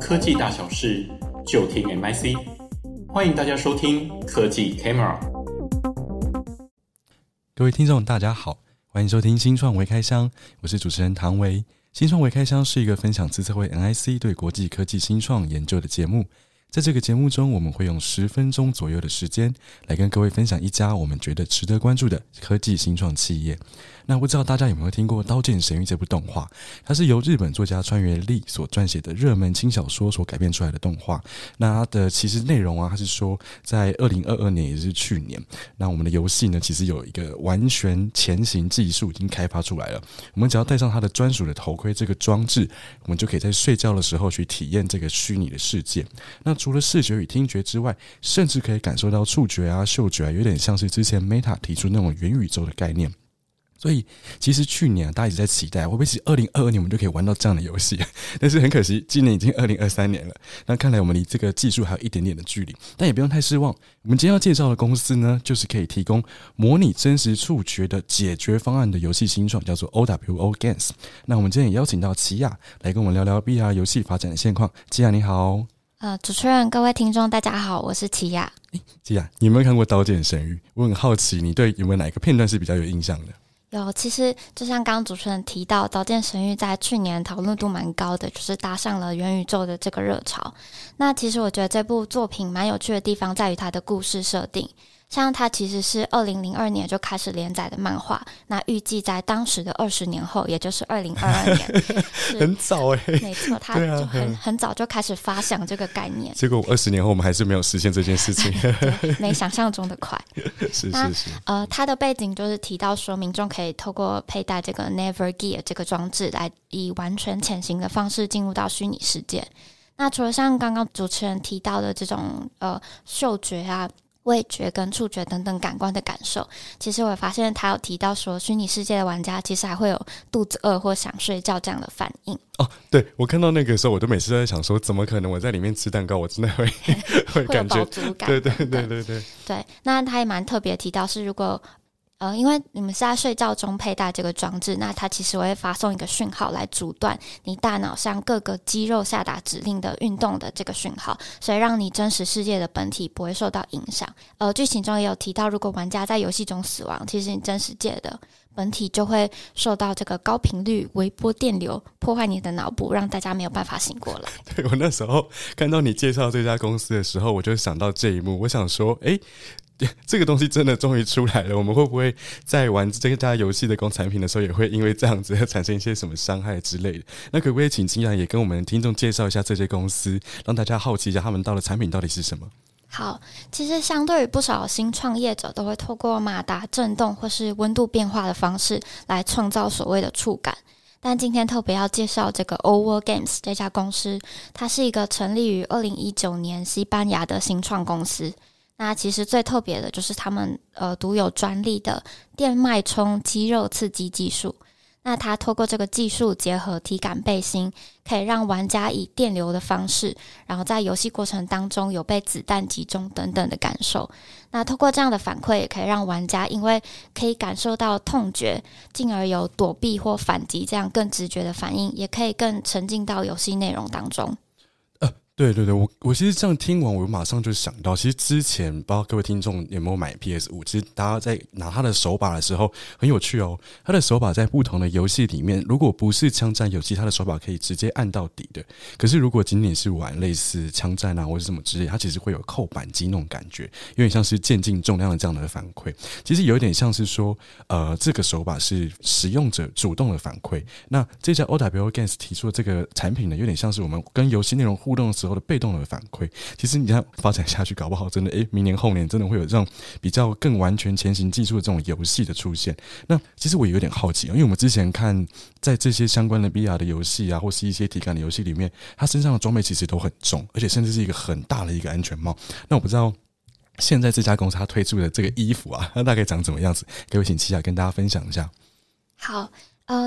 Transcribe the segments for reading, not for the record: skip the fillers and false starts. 科技大小事，就听 MIC。欢迎大家收听科技 Camera。各位听众，大家好，欢迎收听新创微开箱，我是主持人唐维。新创微开箱是一个分享资策会 NIC 对国际科技新创研究的节目。在这个节目中，我们会用10分钟左右的时间来跟各位分享一家我们觉得值得关注的科技新创企业。那不知道大家有没有听过《刀剑神域》这部动画？它是由日本作家川原砾所撰写的热门轻小说所改编出来的动画。那它的其实内容啊，它是说在2022年，也就是去年，那我们的游戏呢，其实有一个完全前行技术已经开发出来了。我们只要戴上它的专属的头盔这个装置，我们就可以在睡觉的时候去体验这个虚拟的世界。那除了视觉与听觉之外，甚至可以感受到触觉啊、嗅觉啊，有点像是之前 Meta 提出那种元宇宙的概念。所以其实去年大家一直在期待，会不会是2022年我们就可以玩到这样的游戏？但是很可惜，今年已经2023年了，那看来我们离这个技术还有一点点的距离。但也不用太失望，我们今天要介绍的公司呢，就是可以提供模拟真实触觉的解决方案的游戏新创，叫做 OWO Games。 那我们今天也邀请到奇亚来跟我们聊聊 VR 游戏发展的现况。奇亚你好。主持人，各位听众，大家好，我是奇亚。奇亚，你有没有看过《刀剑神域》？我很好奇，你对有没有哪一个片段是比较有印象的？有，其实就像刚刚主持人提到，《刀剑神域》在去年讨论度蛮高的，就是搭上了元宇宙的这个热潮。那其实我觉得这部作品蛮有趣的地方在于它的故事设定，像它其实是2002年就开始连载的漫画，那预计在当时的20年后，也就是2022年。很早欸。没错，它就很早就开始发想这个概念。结果20年后我们还是没有实现这件事情。没想象中的快。是。它的背景就是提到说，民众可以透过佩戴这个 Never Gear 这个装置，来以完全潜行的方式进入到虚拟世界。那除了像刚刚主持人提到的这种嗅觉啊、味觉跟触觉等等感官的感受，其实我发现他有提到说，虚拟世界的玩家其实还会有肚子饿或想睡觉这样的反应。哦，对，我看到那个时候，我都每次都在想说，怎么可能我在里面吃蛋糕，我真的会感觉有饱足感。对。那他也蛮特别提到是，如果因为你们是在睡觉中佩戴这个装置，那它其实会发送一个讯号来阻断你大脑向各个肌肉下达指令的运动的这个讯号，所以让你真实世界的本体不会受到影响。剧情中也有提到，如果玩家在游戏中死亡，其实你真实界的本体就会受到这个高频率微波电流破坏你的脑部，让大家没有办法醒过来。对，我那时候看到你介绍这家公司的时候，我就想到这一幕，我想说，这个东西真的终于出来了，我们会不会在玩这家游戏的产品的时候，也会因为这样子产生一些什么伤害之类的？那可不可以请奇亚也跟我们听众介绍一下这些公司，让大家好奇一下他们到的产品到底是什么？好，其实相对于不少新创业者都会透过马达震动或是温度变化的方式来创造所谓的触感，但今天特别要介绍这个 OWO Games 这家公司，它是一个成立于2019年西班牙的新创公司。那其实最特别的就是他们独有专利的电脉冲肌肉刺激技术。那它透过这个技术结合体感背心，可以让玩家以电流的方式，然后在游戏过程当中有被子弹击中等等的感受。那透过这样的反馈，也可以让玩家因为可以感受到痛觉，进而有躲避或反击这样更直觉的反应，也可以更沉浸到游戏内容当中。对，我其实这样听完，我马上就想到，其实之前不知道各位听众有没有买 PS5， 其实大家在拿它的手把的时候很有趣哦。它的手把在不同的游戏里面，如果不是枪战游戏，它的手把可以直接按到底的。可是如果仅仅是玩类似枪战啊或是什么之类，它其实会有扣扳机那种感觉，有点像是渐进重量的这样的反馈。其实有点像是说，这个手把是使用者主动的反馈。那这家 OWO Games 提出的这个产品呢，有点像是我们跟游戏内容互动的时候的被动的反馈。其实你这样发展下去，搞不好真的明年后年真的会有这种比较更完全前行技术的这种游戏的出现。那其实我也有点好奇，因为我们之前看在这些相关的 VR 的游戏啊，或是一些体感的游戏里面，它身上的装备其实都很重，而且甚至是一个很大的一个安全帽。那我不知道现在这家公司它推出的这个衣服啊，它大概长什么样子？可以请奇亚跟大家分享一下。好。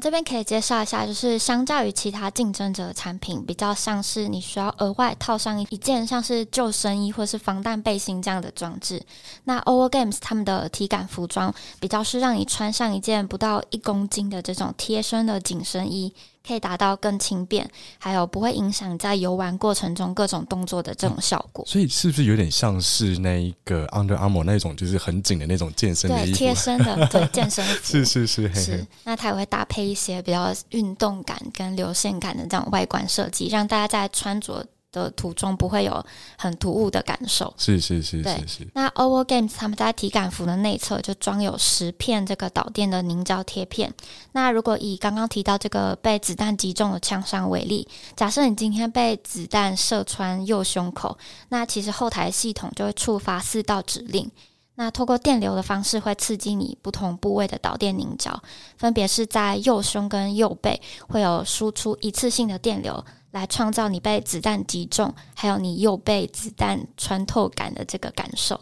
这边可以介绍一下，就是相较于其他竞争者的产品，比较像是你需要额外套上一件像是救生衣或是防弹背心这样的装置。那 OWO Games 他们的体感服装比较是让你穿上一件不到1公斤的这种贴身的紧身衣，可以达到更轻便，还有不会影响在游玩过程中各种动作的这种效果。所以是不是有点像是那一个 Under Armour 那种就是很紧的那种健身的衣服？对，贴身的，对，健身服是是是，嘿嘿是。那它也会搭配一些比较运动感跟流线感的这种外观设计，让大家在穿着的途中不会有很突兀的感受。是是是，对，是是。那 OWO Games 他们在体感服的内侧就装有10片这个导电的凝胶贴片。那如果以刚刚提到这个被子弹击中的枪伤为例，假设你今天被子弹射穿右胸口，那其实后台系统就会触发4道指令，那透过电流的方式会刺激你不同部位的导电凝胶，分别是在右胸跟右背会有输出一次性的电流，来创造你被子弹击中还有你右背子弹穿透感的这个感受。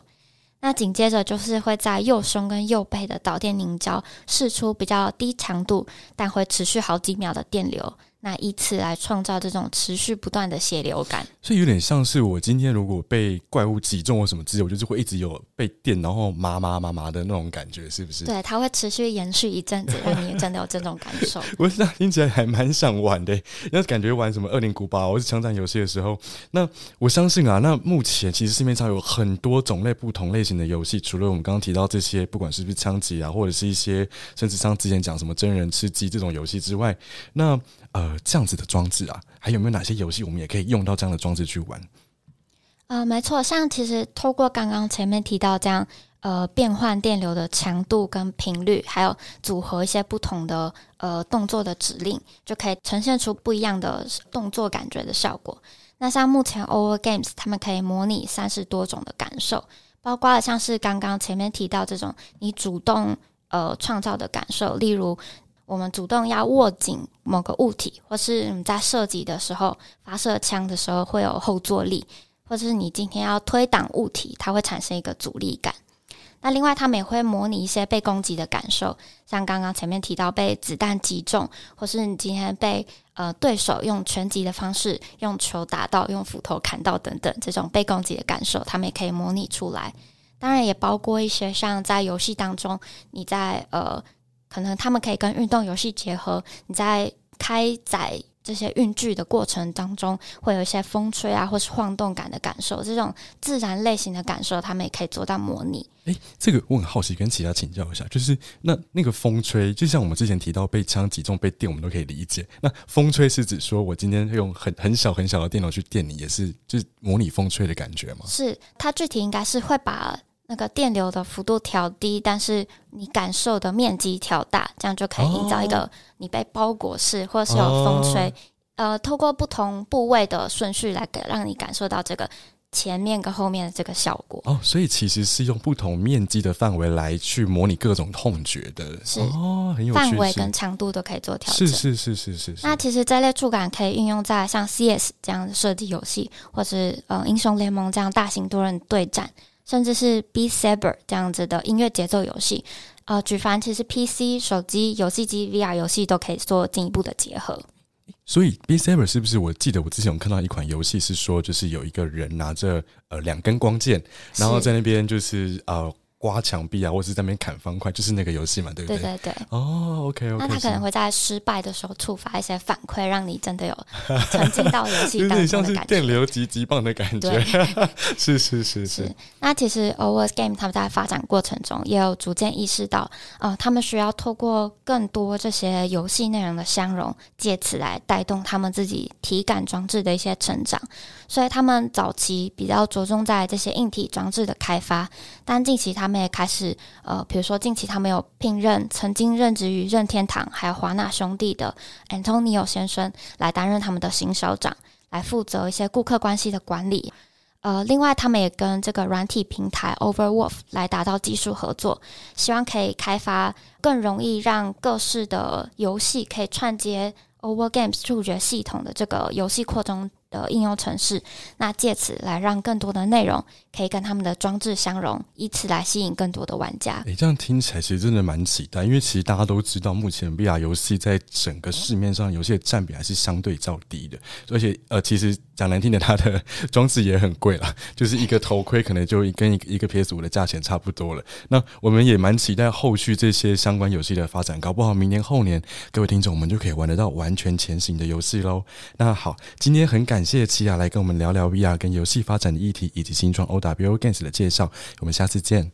那紧接着就是会在右胸跟右背的导电凝胶释出比较低强度但会持续好几秒的电流，那以此来创造这种持续不断的血流感。所以有点像是我今天如果被怪物击中或什么之类，我就是会一直有被电然后麻麻麻麻的那种感觉，是不是？对，它会持续延续一阵子，让你真的有这种感受。我是听起来还蛮想玩的，那感觉玩什么2098或是枪战游戏的时候，那我相信啊，那目前其实市面上有很多种类不同类型的游戏，除了我们刚刚提到这些不管是不是枪击啊，或者是一些甚至像之前讲什么真人吃鸡这种游戏之外，那这样子的装置啊，还有没有哪些游戏我们也可以用到这样的装置去玩？没错，像其实透过刚刚前面提到这样变换电流的强度跟频率，还有组合一些不同的动作的指令，就可以呈现出不一样的动作感觉的效果。那像目前 OWO Games 他们可以模拟30多种的感受，包括了像是刚刚前面提到这种你主动创造的感受，例如我们主动要握紧某个物体，或是你在射击的时候发射枪的时候会有后坐力，或是你今天要推挡物体它会产生一个阻力感。那另外他们也会模拟一些被攻击的感受，像刚刚前面提到被子弹击中，或是你今天被对手用拳击的方式用球打到用斧头砍到等等，这种被攻击的感受他们也可以模拟出来。当然也包括一些像在游戏当中你在可能他们可以跟运动游戏结合，你在开载这些运具的过程当中会有一些风吹啊或是晃动感的感受，这种自然类型的感受他们也可以做到模拟。这个我很好奇跟其他请教一下，就是那个风吹，就像我们之前提到被枪击中被电我们都可以理解，那风吹是指说我今天用很小的电流去电你，也是就是模拟风吹的感觉吗？是，它具体应该是会把那个电流的幅度调低，但是你感受的面积调大，这样就可以营造一个你被包裹式或是有风吹透过不同部位的顺序来让你感受到这个前面跟后面的这个效果。所以其实是用不同面积的范围来去模拟各种痛觉的，是很有趣，范围跟强度都可以做调整。是。那其实这类触感可以运用在像 CS 这样的射击游戏，或是英雄联盟这样大型多人对战，甚至是 Beat Saber 这样子的音乐节奏游戏，举凡其实 PC 手机游戏机 VR 游戏都可以做进一步的结合。所以 Beat Saber 是不是，我记得我之前有看到一款游戏是说就是有一个人拿着2根光剑，然后在那边就是刮墙壁啊，或是在那边砍方块，就是那个游戏嘛，对不对？对对对。OK。那他可能会在失败的时候触发一些反馈，让你真的有沉浸到游戏当中的感觉，有点像是电流击棒的感觉。是。那其实 OWO Games 他们在发展过程中也有逐渐意识到，他们需要透过更多这些游戏内容的相融，借此来带动他们自己体感装置的一些成长。所以他们早期比较着重在这些硬体装置的开发，但近期他们也开始比如说近期他们有聘任曾经任职于任天堂还有华纳兄弟的 Antonio 先生来担任他们的行销长，来负责一些顾客关系的管理。另外他们也跟这个软体平台 Overwolf 来达到技术合作，希望可以开发更容易让各式的游戏可以串接 OWO Games 触觉系统的这个游戏扩充的应用程式，那借此来让更多的内容可以跟他们的装置相容，以此来吸引更多的玩家。这样听起来其实真的蛮期待，因为其实大家都知道目前 VR 游戏在整个市面上游戏的占比还是相对较低的，而且其实讲难听的，它的装置也很贵啦，就是一个头盔可能就跟一个 PS5 的价钱差不多了。那我们也蛮期待后续这些相关游戏的发展，搞不好明年后年各位听众我们就可以玩得到完全前行的游戏咯。那好，今天很感谢奇亚来跟我们聊聊 VR 跟游戏发展的议题，以及新创 OWO Games 的介绍，我们下次见。